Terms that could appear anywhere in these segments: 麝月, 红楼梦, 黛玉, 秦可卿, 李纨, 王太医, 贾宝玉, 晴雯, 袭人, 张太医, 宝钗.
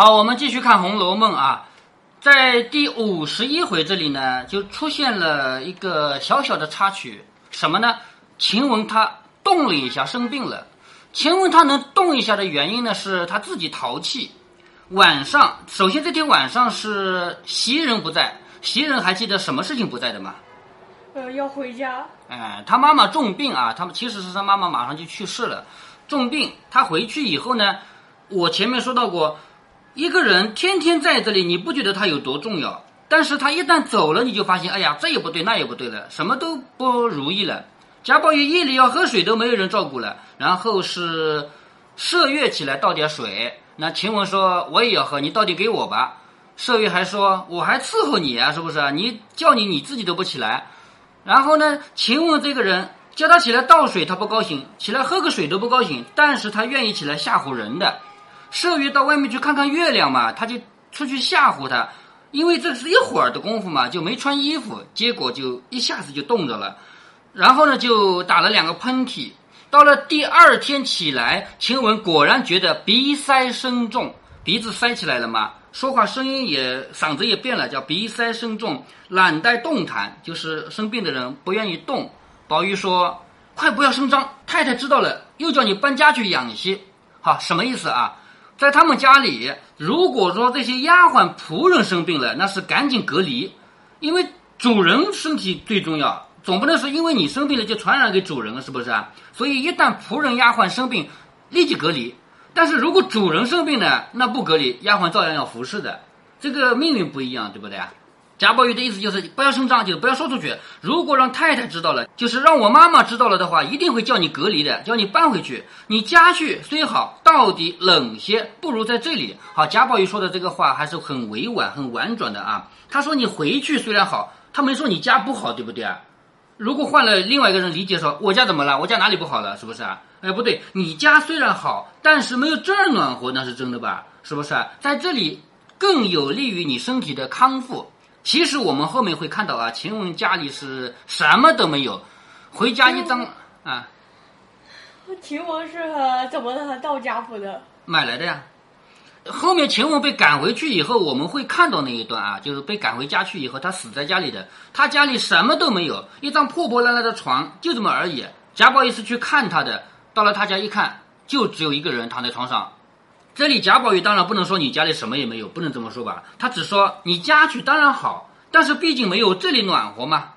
好，我们继续看《红楼梦》啊，在第51回这里呢，就出现了一个小小的插曲，什么呢？晴雯她动了一下，生病了。晴雯她能动一下的原因呢，是她自己淘气。晚上，首先这天晚上是袭人不在，袭人还记得什么事情不在的吗？要回家。她妈妈重病啊，她其实是她妈妈马上就去世了，重病。她回去以后呢，我前面说到过，一个人天天在这里，你不觉得他有多重要？但是他一旦走了，你就发现，哎呀，这也不对，那也不对了，什么都不如意了。贾宝玉夜里要喝水都没有人照顾了，然后是麝月起来倒点水，那晴雯说我也要喝，你到底给我吧。麝月还说我还伺候你啊，是不是？你叫你你自己都不起来。然后呢，晴雯这个人叫他起来倒水他不高兴，起来喝个水都不高兴，但是他愿意起来吓唬人的。麝月到外面去看看月亮嘛，他就出去吓唬他，因为这是一会儿的功夫嘛，就没穿衣服，结果就一下子就冻着了，然后呢就打了2个喷嚏。到了第2天起来，晴雯果然觉得鼻塞声重，鼻子塞起来了嘛，说话声音也嗓子也变了，叫鼻塞声重，懒怠动弹，就是生病的人不愿意动。宝玉说快不要声张，太太知道了又叫你搬家去养些。好，什么意思啊？在他们家里，如果说这些丫鬟仆人生病了，那是赶紧隔离，因为主人身体最重要，总不能是因为你生病了就传染给主人了，是不是啊？所以一旦仆人丫鬟生病，立即隔离。但是如果主人生病呢，那不隔离，丫鬟照样要服侍的，这个命运不一样，对不对啊？贾宝玉的意思就是不要声张，就是不要说出去，如果让太太知道了，就是让我妈妈知道了的话，一定会叫你隔离的，叫你搬回去。你家去虽好，到底冷些不如在这里好。贾宝玉说的这个话还是很委婉很婉转的啊，他说你回去虽然好，他没说你家不好，对不对啊？如果换了另外一个人理解说我家怎么了，我家哪里不好了，是不是啊？哎，不对，你家虽然好，但是没有这儿暖和，那是真的吧，是不是啊？在这里更有利于你身体的康复。其实我们后面会看到啊，晴雯家里是什么都没有，回家一张啊。晴雯是怎么到家谱的？买来的呀。后面晴雯被赶回去以后，我们会看到那一段啊，就是被赶回家去以后，她死在家里的，她家里什么都没有，一张破破烂烂的床，就这么而已。贾宝玉是去看她的，到了她家一看，就只有一个人躺在床上。这里贾宝玉当然不能说你家里什么也没有，不能这么说吧，他只说你家去当然好，但是毕竟没有这里暖和嘛，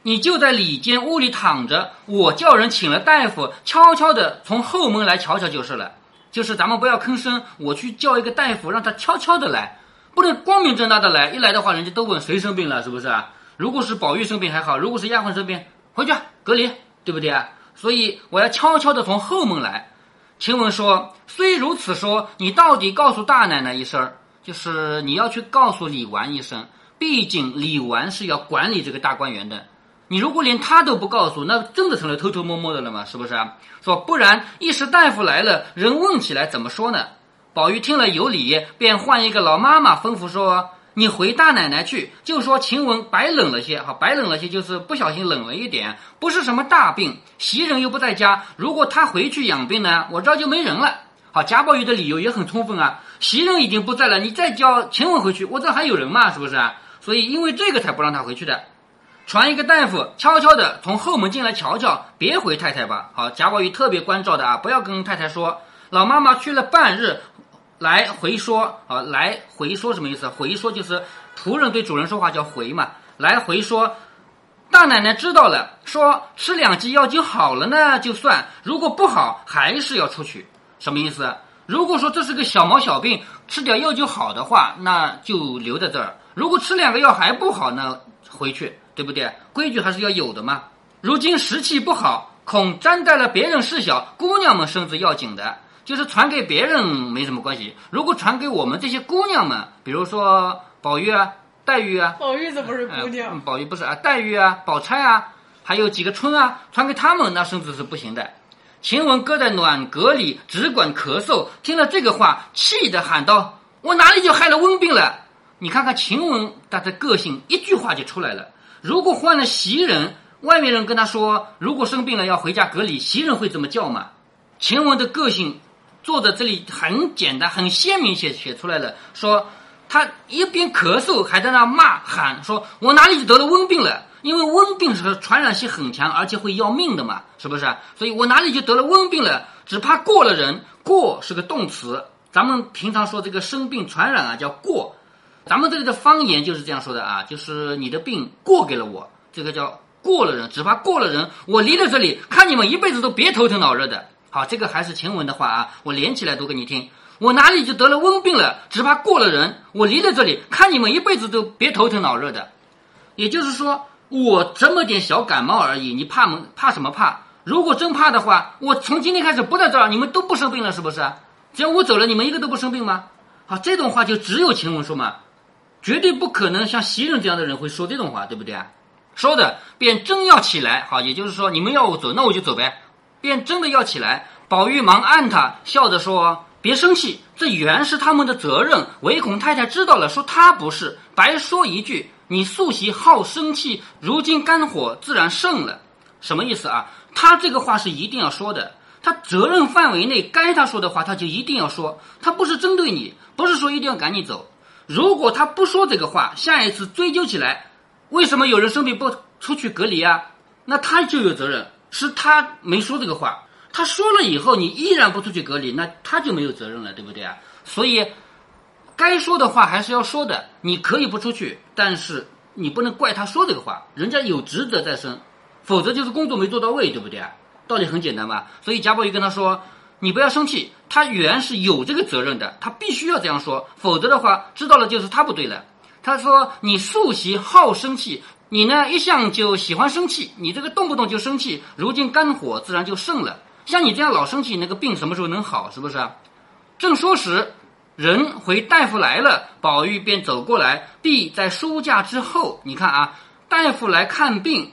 你就在里间屋里躺着，我叫人请了大夫，悄悄的从后门来瞧瞧就是了，就是咱们不要吭声，我去叫一个大夫，让他悄悄的来，不能光明正大的来，一来的话人家都问谁生病了，是不是啊？如果是宝玉生病还好，如果是丫鬟生病，回去隔离，对不对啊？所以我要悄悄的从后门来。晴雯说虽如此说，你到底告诉大奶奶一声，就是你要去告诉李纨一声，毕竟李纨是要管理这个大观园的，你如果连他都不告诉，那真的成了偷偷摸摸的了嘛，是不是啊？说不然一时大夫来了，人问起来怎么说呢？宝玉听了有理，便换一个老妈妈吩咐说你回大奶奶去，就说晴雯白冷了些。好，白冷了些就是不小心冷了一点，不是什么大病，袭人又不在家，如果她回去养病呢，我这就没人了。好，贾宝玉的理由也很充分啊，袭人已经不在了，你再叫晴雯回去，我这还有人嘛，是不是啊？所以因为这个才不让她回去的。传一个大夫悄悄的从后门进来瞧瞧，别回太太吧。好，贾宝玉特别关照的啊，不要跟太太说。老妈妈去了半日来回说啊，来回说什么意思？回说就是仆人对主人说话叫回嘛。来回说大奶奶知道了，说吃2剂药就好了呢就算，如果不好还是要出去。什么意思？如果说这是个小毛小病，吃点药就好的话，那就留在这儿，如果吃2个药还不好呢，回去，对不对？规矩还是要有的嘛。如今时气不好，恐沾带了别人事小，姑娘们身子要紧的，就是传给别人没什么关系，如果传给我们这些姑娘们，比如说宝玉啊、黛玉啊，宝玉怎么是姑娘？宝玉不是啊，黛玉啊、宝钗啊，还有几个春啊，传给他们那身子是不行的。晴雯搁在暖阁里只管咳嗽，听了这个话，气得喊道：“我哪里就害了瘟病了？”你看看晴雯她的个性，一句话就出来了。如果换了袭人，外面人跟他说如果生病了要回家隔离，袭人会这么叫吗？晴雯的个性作者这里很简单很鲜明写出来了，说他一边咳嗽还在那骂喊，说我哪里得了瘟病了，因为瘟病是传染性很强而且会要命的嘛，是不是？所以我哪里就得了瘟病了，只怕过了人。过是个动词，咱们平常说这个生病传染啊叫过，咱们这里的方言就是这样说的啊，就是你的病过给了我，这个叫过了人，只怕过了人，我离了这里，看你们一辈子都别头疼脑热的。好，这个还是前文的话啊，我连起来读给你听。我哪里就得了瘟病了，只怕过了人，我离了这里，看你们一辈子都别头疼脑热的。也就是说，我这么点小感冒而已，你怕什么怕？如果真怕的话，我从今天开始不在这儿，你们都不生病了，是不是？只要我走了，你们一个都不生病吗？好，这种话就只有前文说嘛，绝对不可能像袭人这样的人会说这种话，对不对啊？说的便真要起来，好，也就是说你们要我走，那我就走呗。便真的要起来，宝玉忙按他，笑着说：“别生气，这原是他们的责任，唯恐太太知道了，说他不是，白说一句。你素习好生气，如今肝火自然盛了。”什么意思啊？他这个话是一定要说的。他责任范围内该他说的话他就一定要说，他不是针对你，不是说一定要赶你走。如果他不说这个话，下一次追究起来，为什么有人生病不出去隔离啊？那他就有责任，是他没说这个话。他说了以后你依然不出去隔离，那他就没有责任了，对不对啊？所以该说的话还是要说的，你可以不出去，但是你不能怪他说这个话，人家有职责在身，否则就是工作没做到位，对不对啊？道理很简单吧。所以贾宝玉跟他说，你不要生气，他原是有这个责任的，他必须要这样说，否则的话知道了就是他不对了。他说你素习好生气，你呢一向就喜欢生气，你这个动不动就生气，如今肝火自然就盛了，像你这样老生气，那个病什么时候能好，是不是啊？正说时，人回大夫来了，宝玉便走过来，避在书架之后。你看啊，大夫来看病，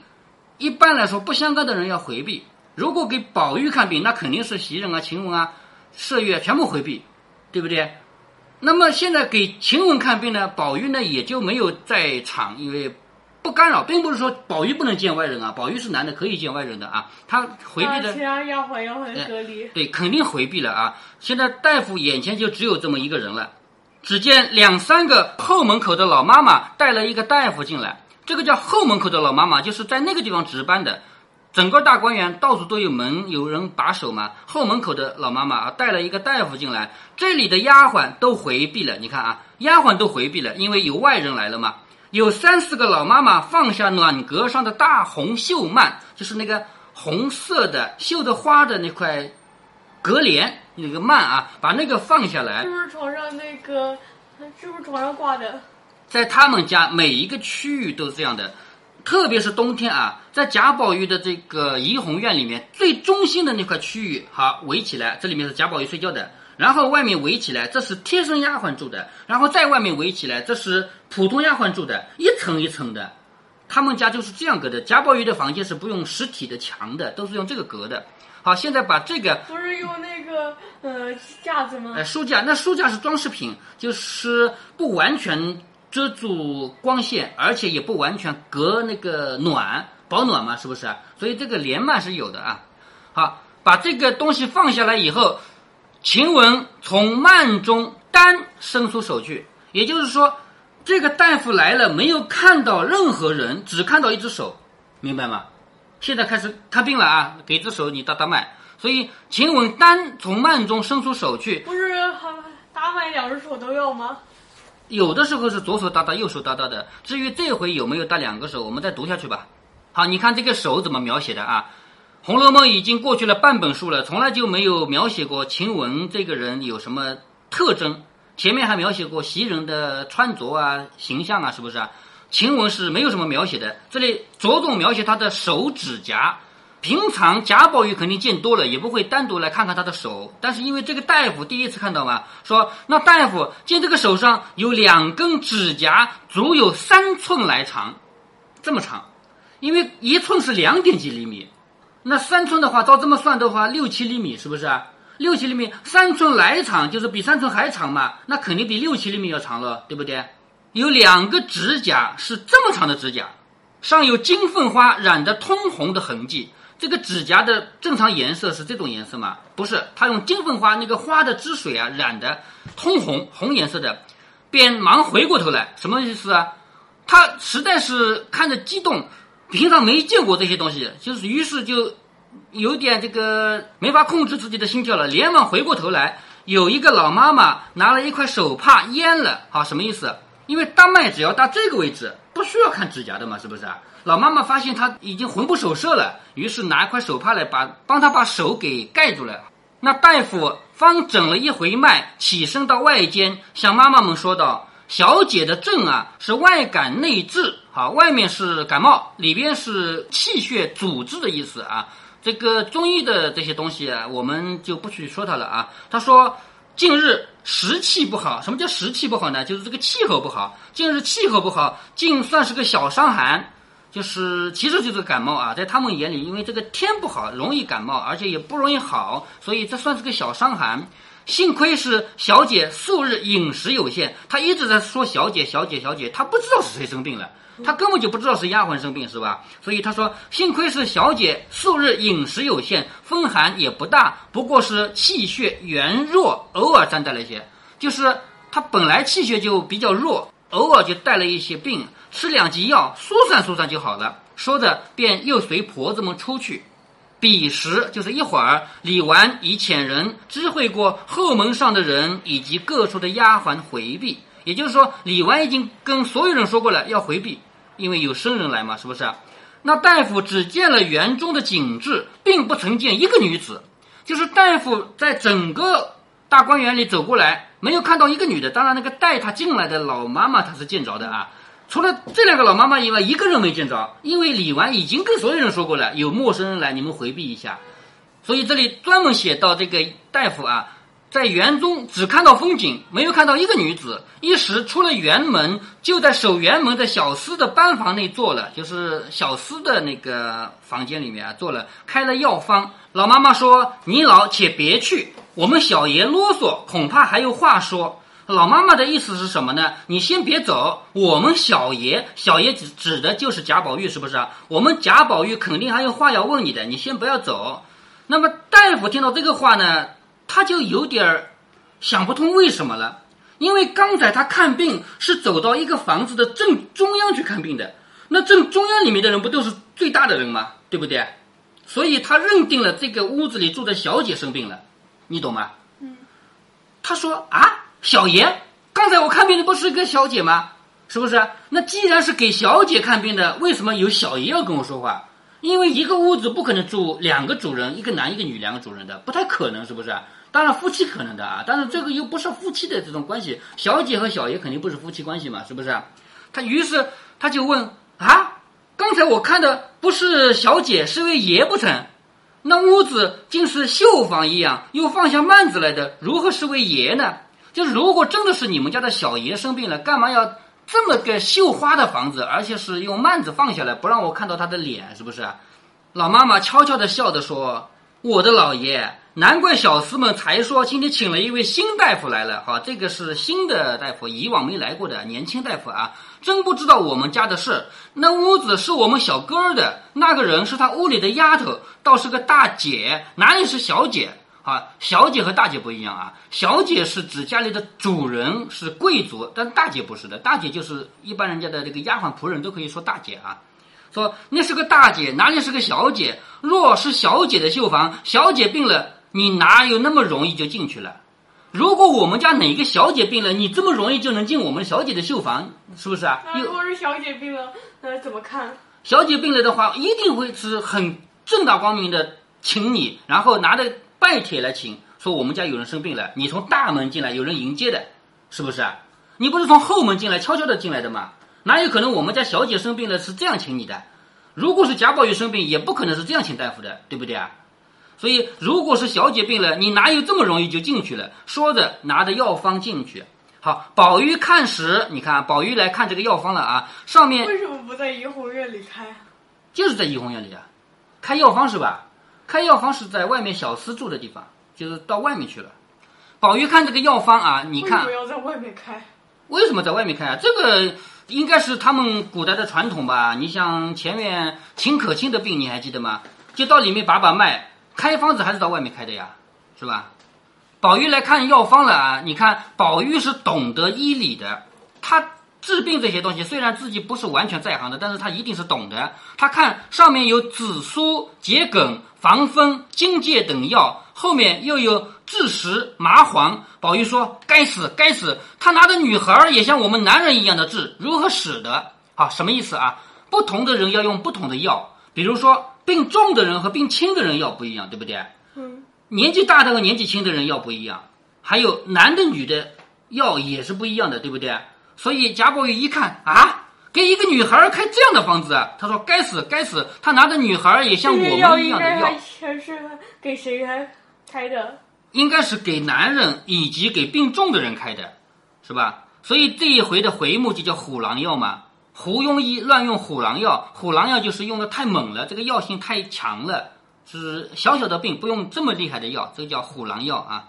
一般来说不相干的人要回避，如果给宝玉看病，那肯定是袭人啊、晴雯啊、麝月全部回避，对不对？那么现在给晴雯看病呢，宝玉呢也就没有在场，因为不干扰，并不是说宝玉不能见外人啊，宝玉是男的，可以见外人的啊。他回避的，要回隔离，对，肯定回避了啊。现在大夫眼前就只有这么一个人了，只见两三个后门口的老妈妈带了一个大夫进来，这个叫后门口的老妈妈，就是在那个地方值班的。整个大观园到处都有门，有人把守嘛。后门口的老妈妈啊，带了一个大夫进来，这里的丫鬟都回避了。你看啊，丫鬟都回避了，因为有外人来了嘛。有三四个老妈妈放下暖阁上的大红绣幔，就是那个红色的绣的花的那块隔帘那个幔啊，把那个放下来。是不是床上挂的？在他们家每一个区域都是这样的。特别是冬天啊，在贾宝玉的这个怡红院里面最中心的那块区域，好，围起来，这里面是贾宝玉睡觉的，然后外面围起来，这是贴身丫鬟住的，然后在外面围起来，这是普通丫鬟住的，一层一层的，他们家就是这样隔的。贾宝玉的房间是不用实体的墙的，都是用这个隔的。好，现在把这个不是用那个架子吗？书架，那书架是装饰品，就是不完全遮住光线，而且也不完全隔那个暖，保暖嘛，是不是啊？所以这个帘幔是有的啊。好，把这个东西放下来以后，晴雯从幔中单伸出手去，也就是说这个大夫来了没有看到任何人，只看到一只手，明白吗？现在开始看病了啊，给只手你搭搭脉，所以晴雯单从幔中伸出手去。不是搭脉两只手都要吗？有的时候是左手搭搭，右手搭搭的。至于这回有没有搭两个手，我们再读下去吧。好，你看这个手怎么描写的啊？《红楼梦》已经过去了半本书了，从来就没有描写过晴雯这个人有什么特征。前面还描写过袭人的穿着啊、形象啊，是不是啊？晴雯是没有什么描写的，这里着重描写她的手指甲。平常贾宝玉肯定见多了，也不会单独来看看他的手，但是因为这个大夫第一次看到嘛，说那大夫见这个手上有两根指甲，足有3寸来长，这么长，因为1寸是2点几厘米，那3寸的话，照这么算的话，6-7厘米，是不是啊？6-7厘米，3寸来长就是比3寸还长嘛，那肯定比6-7厘米要长了，对不对？有两个指甲是这么长的指甲，上有金凤花染的通红的痕迹。这个指甲的正常颜色是这种颜色吗？不是，他用金凤花那个花的汁水啊染的通红，红颜色的，便忙回过头来，什么意思啊？他实在是看着激动，平常没见过这些东西，就是于是就有点这个没法控制自己的心跳了，连忙回过头来。有一个老妈妈拿了一块手帕淹了，好，什么意思？因为大脉只要到这个位置，不需要看指甲的嘛，是不是啊？老妈妈发现她已经魂不守舍了，于是拿一块手帕来帮她把手给盖住了。那大夫方整了一回脉，起身到外间，向妈妈们说道：“小姐的症啊，是外感内治，好，外面是感冒，里边是气血阻滞的意思啊。”这个中医的这些东西啊，我们就不去说它了啊。他说，近日时气不好。什么叫时气不好呢？就是这个气候不好。近日气候不好，竟算是个小伤寒，就是其实就是感冒啊。在他们眼里，因为这个天不好，容易感冒，而且也不容易好，所以这算是个小伤寒。幸亏是小姐素日饮食有限，她一直在说小姐小姐小姐，她不知道是谁生病了。他根本就不知道是丫鬟生病，是吧？所以他说，幸亏是小姐素日饮食有限，风寒也不大，不过是气血元弱，偶尔沾带了一些，就是他本来气血就比较弱，偶尔就带了一些病，吃两剂药疏散疏散就好了。说着便又随婆子们出去。彼时就是一会儿，李纨已遣人知会过后门上的人以及各处的丫鬟回避，也就是说李纨已经跟所有人说过了要回避，因为有生人来嘛，是不是啊？那大夫只见了园中的景致，并不曾见一个女子，就是大夫在整个大观园里走过来，没有看到一个女的。当然那个带她进来的老妈妈她是见着的啊，除了这两个老妈妈以外，一个人没见着，因为李纨已经跟所有人说过了，有陌生人来你们回避一下。所以这里专门写到这个大夫啊，在园中只看到风景，没有看到一个女子。一时出了园门，就在守园门的小厮的班房内坐了，就是小厮的那个房间里面啊坐了，开了药方。老妈妈说：“你老且别去，我们小爷啰嗦，恐怕还有话说。”老妈妈的意思是什么呢？你先别走，我们小爷，小爷指的就是贾宝玉，是不是啊？我们贾宝玉肯定还有话要问你的，你先不要走。那么大夫听到这个话呢，他就有点想不通为什么了，因为刚才他看病是走到一个房子的正中央去看病的，那正中央里面的人不都是最大的人吗？对不对？所以他认定了这个屋子里住的小姐生病了，你懂吗？嗯。他说啊，小爷，刚才我看病的不是一个小姐吗？是不是？那既然是给小姐看病的，为什么有小爷要跟我说话？因为一个屋子不可能住两个主人，一个男一个女，两个主人的不太可能，是不是？当然夫妻可能的啊，但是这个又不是夫妻的这种关系，小姐和小爷肯定不是夫妻关系嘛，是不是？他于是他就问啊，刚才我看的不是小姐，是位爷不成？那屋子竟是绣坊一样，又放下幔子来的，如何是位爷呢？就是如果真的是你们家的小爷生病了，干嘛要这么个绣花的房子，而且是用幔子放下来，不让我看到他的脸，是不是？老妈妈悄悄地笑着说：“我的老爷，难怪小厮们才说今天请了一位新大夫来了。好，这个是新的大夫，以往没来过的年轻大夫啊，真不知道我们家的事。那屋子是我们小哥儿的，那个人是他屋里的丫头，倒是个大姐，哪里是小姐？”啊，小姐和大姐不一样啊，小姐是指家里的主人，是贵族，但大姐不是的，大姐就是一般人家的这个丫鬟仆人都可以说大姐啊。说那是个大姐，哪里是个小姐？若是小姐的绣房，小姐病了，你哪有那么容易就进去了？如果我们家哪个小姐病了，你这么容易就能进我们小姐的绣房，是不是啊？如果是小姐病了，那怎么看？小姐病了的话，一定会是很正大光明的请你，然后拿着拜帖来请，说我们家有人生病了，你从大门进来，有人迎接的，是不是啊？你不是从后门进来，悄悄的进来的吗？哪有可能我们家小姐生病了是这样请你的？如果是贾宝玉生病，也不可能是这样请大夫的，对不对啊？所以如果是小姐病了，你哪有这么容易就进去了？说着拿着药方进去。好，宝玉看时，你看宝玉来看这个药方了啊，上面为什么不在怡红院里开？就是在怡红院里啊，开药方是吧？开药方是在外面小厮住的地方，就是到外面去了。宝玉看这个药方啊，你看为什么要在外面开？为什么在外面开啊？这个应该是他们古代的传统吧。你像前面秦可卿的病，你还记得吗？就到里面把脉，开方子还是到外面开的呀，是吧？宝玉来看药方了啊！你看宝玉是懂得医理的，他治病这些东西虽然自己不是完全在行的，但是他一定是懂的。他看上面有紫苏、桔梗、防风、荆芥等药，后面又有枳实、麻黄。宝玉说：“该死，该死！他拿的女孩也像我们男人一样的治，如何使得？”好，什么意思啊？不同的人要用不同的药，比如说病重的人和病轻的人药不一样，对不对？嗯。年纪大的和年纪轻的人药不一样，还有男的女的药也是不一样的，对不对？所以贾宝玉一看啊，给一个女孩开这样的方子啊，他说该死该死，他拿的女孩也像我们一样的药。这药全是给谁开的？应该是给男人以及给病重的人开的，是吧？所以这一回的回目就叫虎狼药嘛。胡庸医乱用虎狼药，虎狼药就是用的太猛了，这个药性太强了。是小小的病不用这么厉害的药，这个叫虎狼药啊。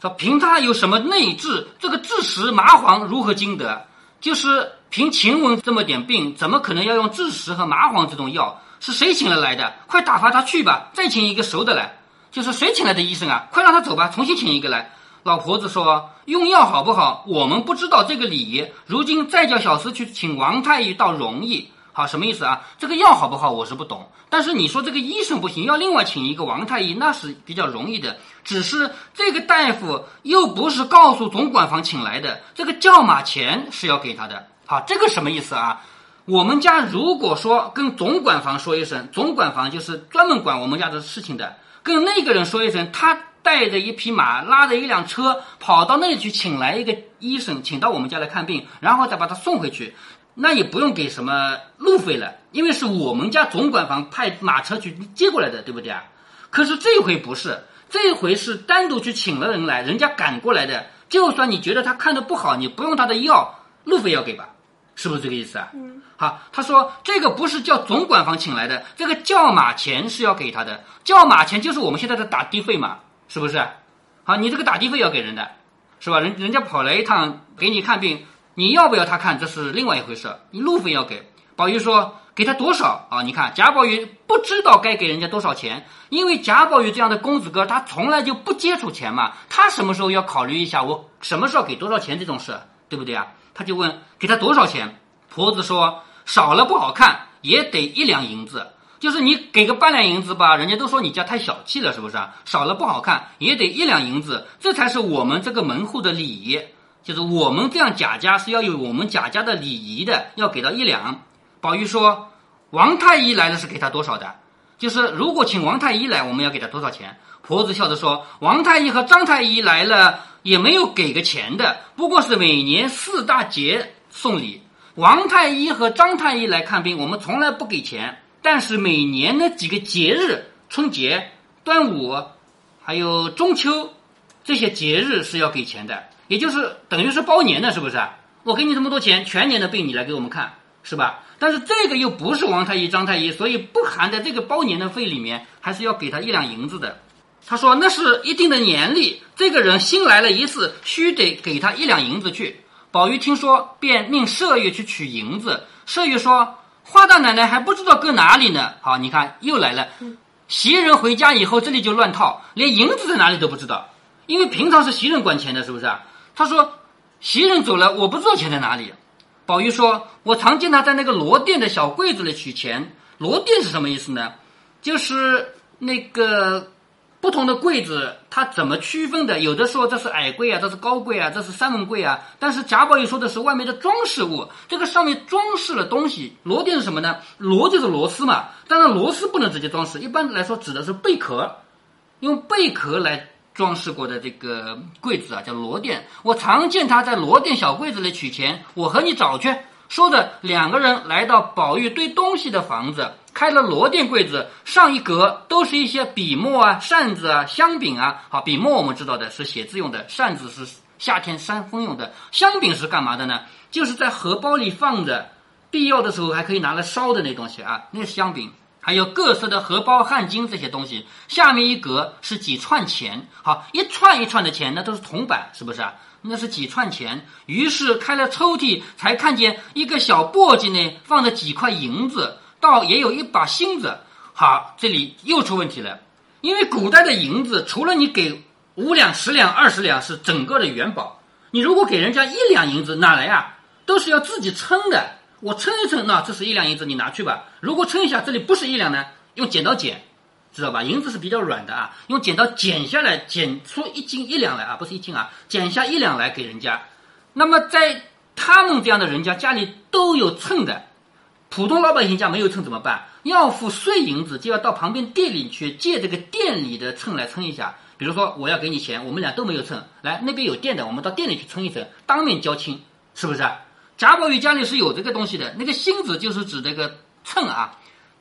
说凭他有什么内治，这个枳实麻黄如何经得？就是凭晴雯这么点病，怎么可能要用枳实和麻黄这种药？是谁请了来的？快打发他去吧，再请一个熟的来。就是谁请来的医生啊？快让他走吧，重新请一个来。老婆子说，用药好不好，我们不知道这个理，如今再叫小厮去请王太医倒容易。好，什么意思啊？这个药好不好我是不懂，但是你说这个医生不行，要另外请一个王太医，那是比较容易的。只是这个大夫又不是告诉总管房请来的，这个叫马钱是要给他的。好，这个什么意思啊？我们家如果说跟总管房说一声，总管房就是专门管我们家的事情的，跟那个人说一声，他带着一匹马，拉着一辆车，跑到那里去请来一个医生，请到我们家来看病，然后再把他送回去，那也不用给什么路费了，因为是我们家总管房派马车去接过来的，对不对啊？可是这回不是，这回是单独去请了人来，人家赶过来的，就算你觉得他看得不好，你不用他的药，路费要给吧，是不是这个意思啊？嗯。好，他说这个不是叫总管房请来的，这个叫马钱是要给他的，叫马钱就是我们现在的打的费嘛，是不是？好，你这个打的费要给人的，是吧？人家跑来一趟给你看病。你要不要他看，这是另外一回事，你路费要给。宝玉说给他多少啊？你看贾宝玉不知道该给人家多少钱，因为贾宝玉这样的公子哥他从来就不接触钱嘛，他什么时候要考虑一下我什么时候给多少钱这种事，对不对啊？他就问给他多少钱。婆子说少了不好看，也得1两银子，就是你给个半两银子吧，人家都说你家太小气了，是不是啊？少了不好看，也得1两银子，这才是我们这个门户的礼仪，就是我们这样贾家是要有我们贾家的礼仪的，要给到1两。宝玉说王太医来了是给他多少的，就是如果请王太医来我们要给他多少钱。婆子笑着说王太医和张太医来了也没有给个钱的，不过是每年4大节送礼，王太医和张太医来看病我们从来不给钱，但是每年的几个节日，春节、端午还有中秋，这些节日是要给钱的，也就是等于是包年的，是不是？我给你这么多钱，全年的病你来给我们看，是吧？但是这个又不是王太医、张太医，所以不含在这个包年的费里面，还是要给他1两银子的。他说那是一定的年例，这个人新来了一次，须得给他1两银子去。宝玉听说，便命麝月去取银子。麝月说：“花大奶奶还不知道搁哪里呢。”好，你看又来了，袭人回家以后，这里就乱套，连银子在哪里都不知道，因为平常是袭人管钱的，是不是啊？他说袭人走了，我不知道钱在哪里。宝玉说我常见他在那个罗店的小柜子里取钱。罗店是什么意思呢？就是那个不同的柜子它怎么区分的，有的说这是矮柜啊，这是高柜啊，这是三门柜啊，但是贾宝玉说的是外面的装饰物，这个上面装饰了东西。罗店是什么呢？罗就是螺丝嘛，当然螺丝不能直接装饰，一般来说指的是贝壳，用贝壳来装饰过的这个柜子啊，叫罗店。我常见他在罗店小柜子里取钱，我和你找去。说着两个人来到宝玉堆东西的房子，开了罗店柜子，上一格都是一些笔墨啊、扇子啊、香饼啊。好，笔墨我们知道的是写字用的，扇子是夏天扇风用的，香饼是干嘛的呢？就是在荷包里放的，必要的时候还可以拿来烧的那东西啊，那是香饼。还有各色的荷包、汗巾这些东西。下面一格是几串钱，好，一串一串的钱，那都是铜板，是不是啊？那是几串钱。于是开了抽屉，才看见一个小簸箕内放着几块银子，倒也有一把星子。好，这里又出问题了，因为古代的银子，除了你给5两、10两、20两是整个的元宝，你如果给人家1两银子，哪来啊？都是要自己称的。我称一称，那这是1两银子，你拿去吧。如果称一下这里不是1两呢，用剪刀剪，知道吧？银子是比较软的啊，用剪刀剪下来，剪出1斤1两来啊，不是1斤啊，剪下1两来给人家。那么在他们这样的人家家里都有秤的，普通老百姓家没有秤怎么办？要付碎银子，就要到旁边店里去借这个店里的秤来称一下。比如说我要给你钱，我们俩都没有秤，来那边有店的，我们到店里去称一称，当面交清，是不是啊？贾宝玉家里是有这个东西的，那个星子就是指这个秤啊。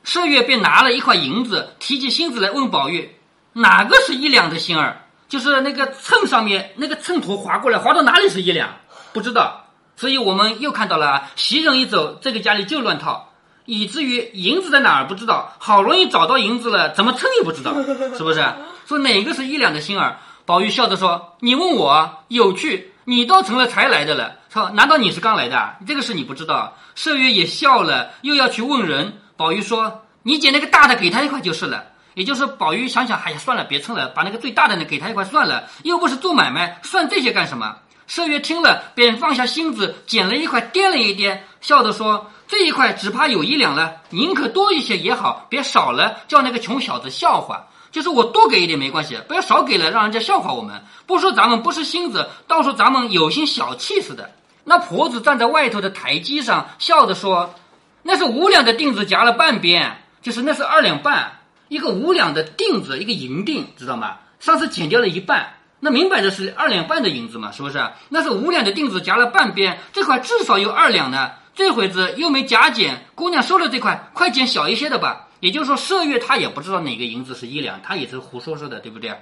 麝月便拿了1块银子，提起星子来问宝玉，哪个是1两的星儿？就是那个秤上面那个秤砣划过来，划到哪里是1两？不知道。所以我们又看到了啊，袭人一走，这个家里就乱套，以至于银子在哪儿不知道，好容易找到银子了，怎么称也不知道，是不是？说哪个是1两的星儿？宝玉笑着说：“你问我有趣，你倒成了才来的了。说难道你是刚来的？这个事你不知道。”麝月也笑了，又要去问人。宝玉说：“你捡那个大的，给他1块就是了。”也就是宝玉想想，哎呀，算了，别称了，把那个最大的呢给他1块算了，又不是做买卖，算这些干什么？麝月听了，便放下心子，捡了1块，掂了一掂，笑着说：“这1块只怕有1两了，宁可多一些也好，别少了，叫那个穷小子笑话。就是我多给一点没关系，不要少给了，让人家笑话我们。不说咱们不是心子，倒说咱们有心小气似的。”那婆子站在外头的台基上，笑着说：“那是5两的锭子夹了半边，就是那是2两半，一个5两的锭子，一个银锭，知道吗？上次剪掉了一半。”那明摆着是2两半的银子嘛，是不是？那是5两的锭子夹了半边，这块至少有2两呢。这回子又没夹减，姑娘收了这块，快捡小一些的吧。也就是说，麝月她也不知道哪个银子是1两，她也是胡说说的，对不对？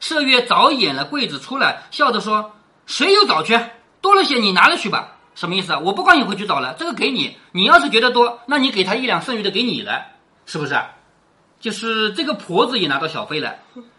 麝月早掩了柜子出来，笑着说：“谁有找去？多了些你拿了去吧。”什么意思啊？我不管你回去找了，这个给你，你要是觉得多，那你给他1两，剩余的给你了，是不是？就是这个婆子也拿到小费了。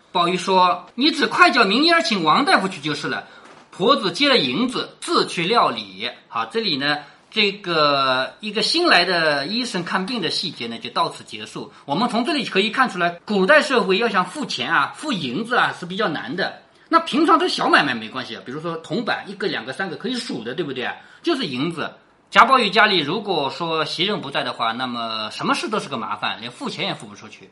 宝玉说：“你只快叫明烟请王大夫去就是了。”婆子接了银子，自去料理。好，这里呢，这个一个新来的医生看病的细节呢，就到此结束。我们从这里可以看出来，古代社会要想付钱啊、付银子啊是比较难的。那平常这小买卖没关系，比如说铜板1个、2个、3个可以数的，对不对？就是银子。贾宝玉家里如果说袭人不在的话，那么什么事都是个麻烦，连付钱也付不出去。